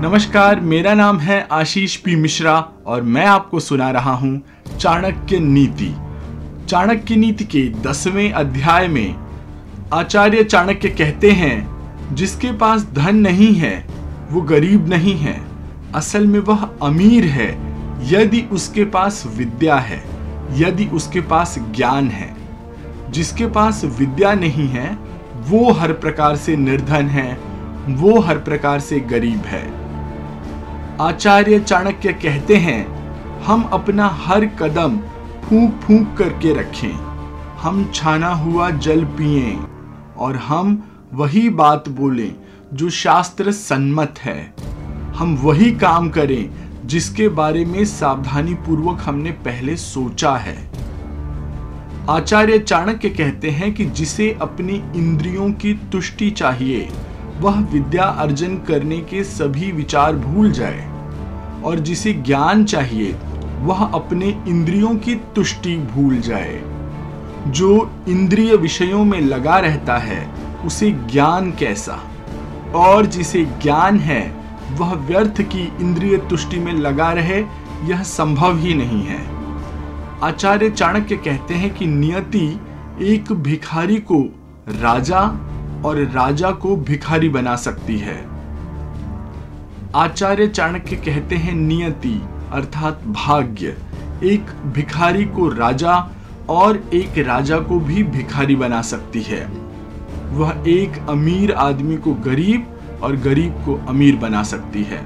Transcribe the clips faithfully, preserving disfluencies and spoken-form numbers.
नमस्कार, मेरा नाम है आशीष पी मिश्रा और मैं आपको सुना रहा हूं चाणक्य नीति। चाणक्य नीति के दसवें अध्याय में आचार्य चाणक्य कहते हैं, जिसके पास धन नहीं है वो गरीब नहीं है, असल में वह अमीर है यदि उसके पास विद्या है, यदि उसके पास ज्ञान है। जिसके पास विद्या नहीं है वो हर प्रकार से निर्धन है, वो हर प्रकार से गरीब है। आचार्य चाणक्य कहते हैं, हम अपना हर कदम फूंक फूंक करके रखें, हम छाना हुआ जल पिएं और हम वही बात बोलें जो शास्त्र सम्मत है। हम वही काम करें जिसके बारे में सावधानी पूर्वक हमने पहले सोचा है। आचार्य चाणक्य कहते हैं कि जिसे अपनी इंद्रियों की तुष्टि चाहिए वह विद्या अर्जन करने के सभी विचार भूल जाए, और जिसे ज्ञान चाहिए वह अपने इंद्रियों की तुष्टि भूल जाए। जो इंद्रिय विषयों में लगा रहता है उसे ज्ञान कैसा, और जिसे ज्ञान है वह व्यर्थ की इंद्रिय तुष्टि में लगा रहे, यह संभव ही नहीं है। आचार्य चाणक्य कहते हैं कि नियति एक भिखारी को राजा और राजा को भिखारी बना सकती है। आचार्य चाणक्य कहते हैं, नियति अर्थात भाग्य एक भिखारी को राजा और एक राजा को भी भिखारी बना सकती है। वह एक अमीर आदमी को गरीब और गरीब को अमीर बना सकती है।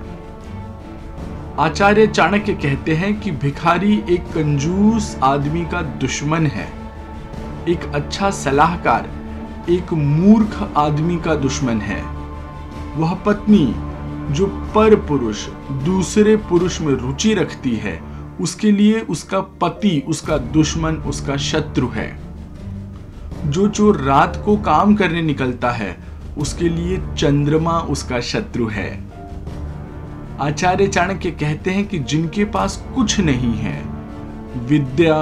आचार्य चाणक्य कहते हैं कि भिखारी एक कंजूस आदमी का दुश्मन है, एक अच्छा सलाहकार एक मूर्ख आदमी का दुश्मन है। वह पत्नी जो पर पुरुष दूसरे पुरुष में रुचि रखती है उसके लिए उसका पति उसका दुश्मन उसका शत्रु है। जो चोर रात को काम करने निकलता है उसके लिए चंद्रमा उसका शत्रु है। आचार्य चाणक्य कहते हैं कि जिनके पास कुछ नहीं है, विद्या,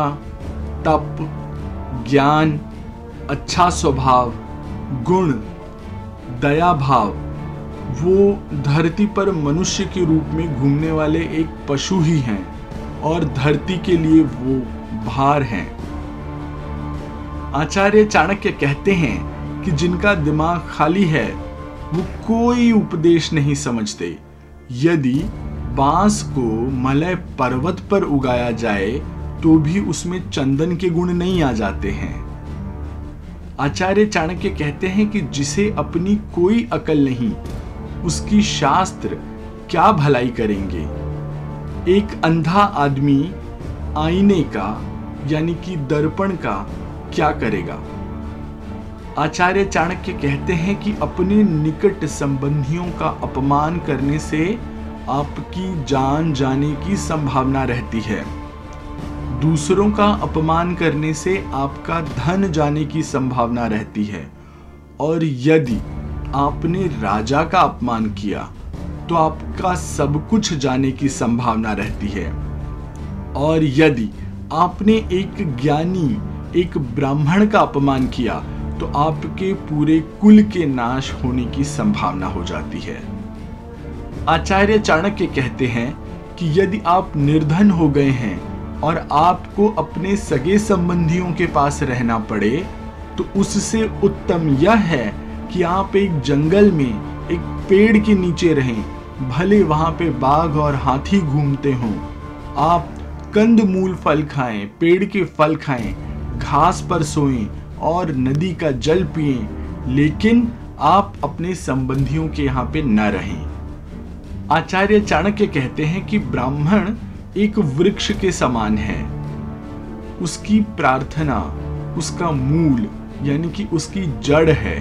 तप, ज्ञान, अच्छा स्वभाव, गुण, दया भाव, वो धरती पर मनुष्य के रूप में घूमने वाले एक पशु ही हैं और धरती के लिए वो भार हैं। आचार्य चाणक्य कहते हैं कि जिनका दिमाग खाली है वो कोई उपदेश नहीं समझते। यदि बांस को मलय पर्वत पर उगाया जाए तो भी उसमें चंदन के गुण नहीं आ जाते हैं। आचार्य चाणक्य कहते हैं कि जिसे अपनी कोई अकल नहीं उसकी शास्त्र क्या भलाई करेंगे। एक अंधा आदमी आईने का यानी कि दर्पण का क्या करेगा। आचार्य चाणक्य कहते हैं कि अपने निकट संबंधियों का अपमान करने से आपकी जान जाने की संभावना रहती है, दूसरों का अपमान करने से आपका धन जाने की संभावना रहती है, और यदि आपने राजा का अपमान किया तो आपका सब कुछ जाने की संभावना रहती है, और यदि आपने एक ज्ञानी एक ब्राह्मण का अपमान किया तो आपके पूरे कुल के नाश होने की संभावना हो जाती है। आचार्य चाणक्य कहते हैं कि यदि आप निर्धन हो गए हैं और आपको अपने सगे संबंधियों के पास रहना पड़े तो उससे उत्तम यह है कि आप एक जंगल में एक पेड़ के नीचे रहें, भले वहाँ पे बाघ और हाथी घूमते हों। आप कंदमूल फल खाएं, पेड़ के फल खाएं, घास पर सोएं और नदी का जल पिएं, लेकिन आप अपने संबंधियों के यहाँ पे न रहें। आचार्य चाणक्य कहते हैं कि ब्राह्मण एक वृक्ष के समान है, उसकी प्रार्थना उसका मूल यानी कि उसकी जड़ है।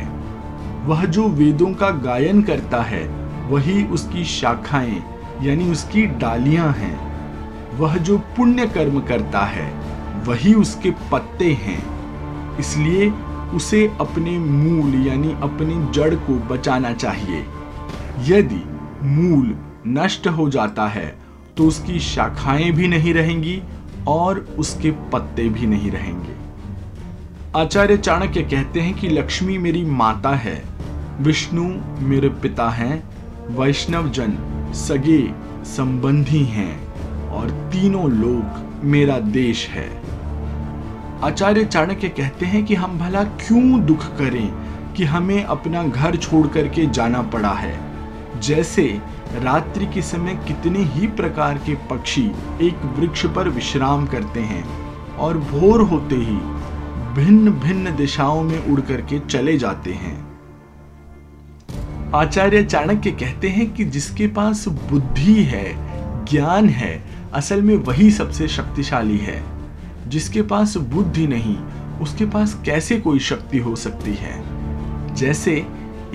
वह जो वेदों का गायन करता है वही उसकी शाखाएं यानी उसकी डालियां हैं। वह जो पुण्य कर्म करता है वही उसके पत्ते हैं, इसलिए उसे अपने मूल यानी अपनी जड़ को बचाना चाहिए। यदि मूल नष्ट हो जाता है तो उसकी शाखाएं भी नहीं रहेंगी और उसके पत्ते भी नहीं रहेंगे। आचार्य चाणक्य कहते हैं कि लक्ष्मी मेरी माता है, विष्णु मेरे पिता हैं, वैष्णव जन सगे संबंधी हैं और तीनों लोग मेरा देश है। आचार्य चाणक्य कहते हैं कि हम भला क्यों दुख करें कि हमें अपना घर छोड़ करके जाना पड़ा है। जैसे रात्रि के समय कितने ही प्रकार के पक्षी एक वृक्ष पर विश्राम करते हैं और भोर होते ही भिन्न भिन्न दिशाओं में उड़ करके चले जाते हैं। आचार्य चाणक्य कहते हैं कि जिसके पास बुद्धि है, ज्ञान है, असल में वही सबसे शक्तिशाली है। जिसके पास बुद्धि नहीं, उसके पास कैसे कोई शक्ति हो सकती है। जैसे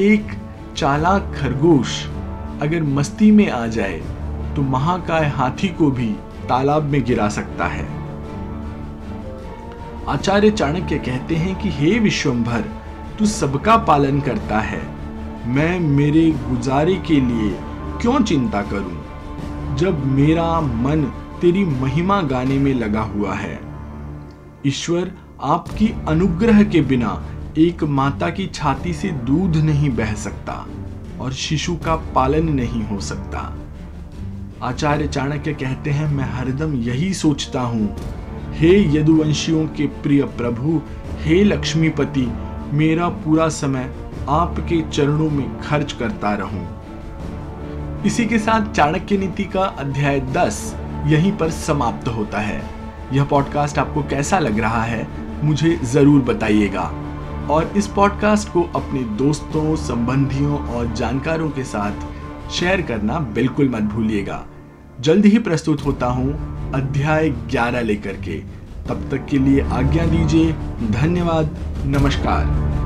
एक चालाक खरगोश अगर मस्ती में आ जाए तो महाकाय हाथी को भी तालाब में गिरा सकता है। आचार्य चाणक्य कहते हैं कि हे विश्वंभर, तू सबका पालन करता है, मैं मेरे गुजारे के लिए क्यों चिंता करूं, जब मेरा मन तेरी महिमा गाने में लगा हुआ है। ईश्वर, आपकी अनुग्रह के बिना एक माता की छाती से दूध नहीं बह सकता और शिशु का पालन नहीं हो सकता। आचार्य चाणक्य कहते हैं, मैं हरदम यही सोचता हूँ, हे यदुवंशियों के प्रिय प्रभु, हे लक्ष्मीपति, मेरा पूरा समय आपके चरणों में खर्च करता रहूं। इसी के साथ चाणक्य नीति का अध्याय दस यहीं पर समाप्त होता है। यह पॉडकास्ट आपको कैसा लग रहा है मुझे ज़रूर बताइएगा और इस पॉडकास्ट को अपने दोस्तों, संबंधियों और जानकारों के साथ शेयर करना बिल्कुल मत भूलिएगा। जल्द ही प्रस्तुत होता हूँ अध्याय ग्यारह लेकर के। तब तक के लिए आज्ञा दीजिए। धन्यवाद। नमस्कार।